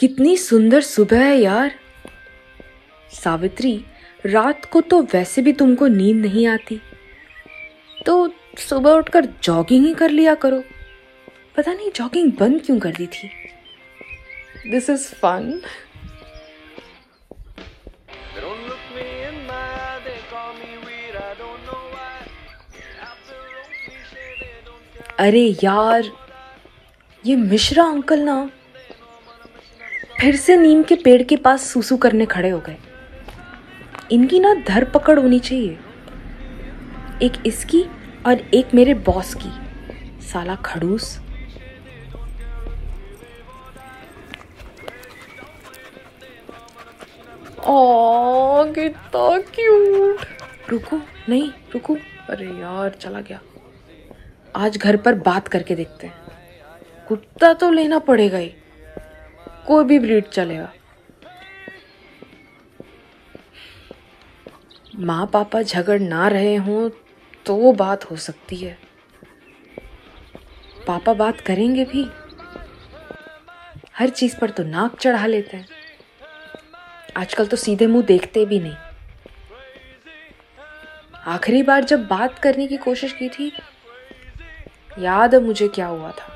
कितनी सुंदर सुबह है यार। सावित्री, रात को तो वैसे भी तुमको नींद नहीं आती, तो सुबह उठकर जॉगिंग ही कर लिया करो। पता नहीं जॉगिंग बंद क्यों कर दी थी। This is fun. अरे यार, ये मिश्रा अंकल ना फिर से नीम के पेड़ के पास सूसू करने खड़े हो गए। इनकी ना धर पकड़ होनी चाहिए, एक इसकी और एक मेरे बॉस की। साला खड़ूस। ओह कितना क्यूट। रुको, नहीं रुको। अरे यार चला गया। आज घर पर बात करके देखते हैं। कुत्ता तो लेना पड़ेगा ही, कोई भी ब्रीड चलेगा। माँ पापा झगड़ ना रहे हों तो वो बात हो सकती है। पापा बात करेंगे भी, हर चीज़ पर तो नाक चढ़ा लेते हैं। आजकल तो सीधे मुंह देखते भी नहीं। आखिरी बार जब बात करने की कोशिश की थी, याद है मुझे क्या हुआ था।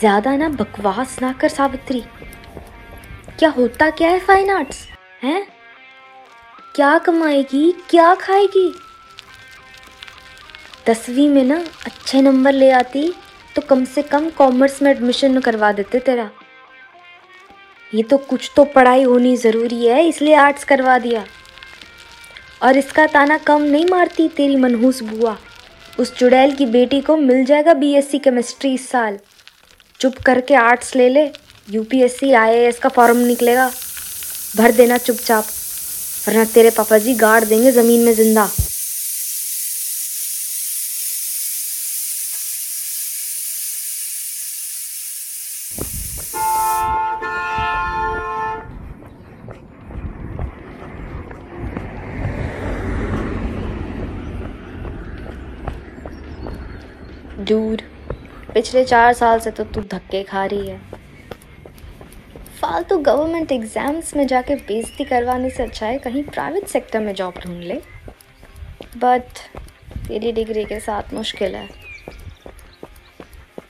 ज्यादा ना बकवास ना कर सावित्री। क्या होता क्या है फाइन आर्ट्स हैं? क्या कमाएगी, क्या खाएगी? 10वीं में ना अच्छे नंबर ले आती तो कम से कम कॉमर्स में एडमिशन करवा देते तेरा। ये तो कुछ तो पढ़ाई होनी ज़रूरी है, इसलिए आर्ट्स करवा दिया। और इसका ताना कम नहीं मारती तेरी मनहूस बुआ। उस चुड़ैल की बेटी को मिल जाएगा बीएससी केमिस्ट्री इस साल। चुप करके आर्ट्स ले ले, यूपीएससी आईएएस का फॉर्म निकलेगा, भर देना चुपचाप, वरना तेरे पापा जी गाड़ देंगे ज़मीन में जिंदा। डूड, पिछले 4 साल से तो तू धक्के खा रही है। फालतू गवर्नमेंट एग्ज़ाम्स में जाके बेइज्जती करवाने से अच्छा है कहीं प्राइवेट सेक्टर में जॉब ढूंढ ले। बट तेरी डिग्री के साथ मुश्किल है।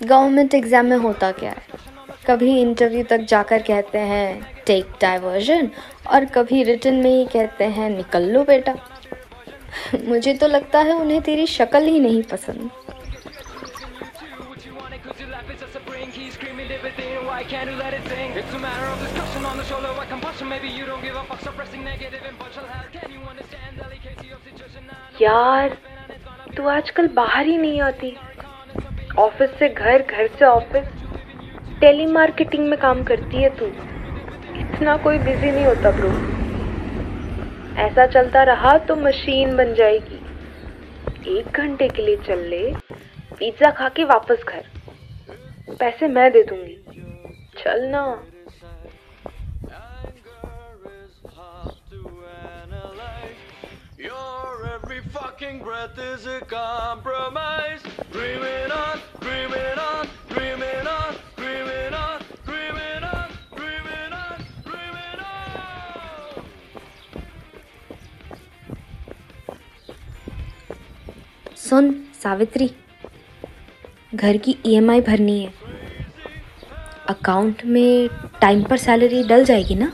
गवर्नमेंट एग्ज़ाम में होता क्या है, कभी इंटरव्यू तक जाकर कहते हैं टेक डाइवर्जन, और कभी रिटन में ही कहते हैं निकल लो बेटा। मुझे तो लगता है उन्हें तेरी शक्ल ही नहीं पसंद। यार तू आजकल बाहर ही नहीं आती। ऑफिस से घर, घर से ऑफिस, टेलीमार्केटिंग में काम करती है तू। इतना कोई बिजी नहीं होता ब्रो। ऐसा चलता रहा तो मशीन बन जाएगी। 1 घंटे के लिए चल ले, पिज्जा खा के वापस घर, पैसे मैं दे दूंगी। चल ना। सुन सावित्री, घर की EMI भरनी है। अकाउंट में टाइम पर सैलरी डल जाएगी ना?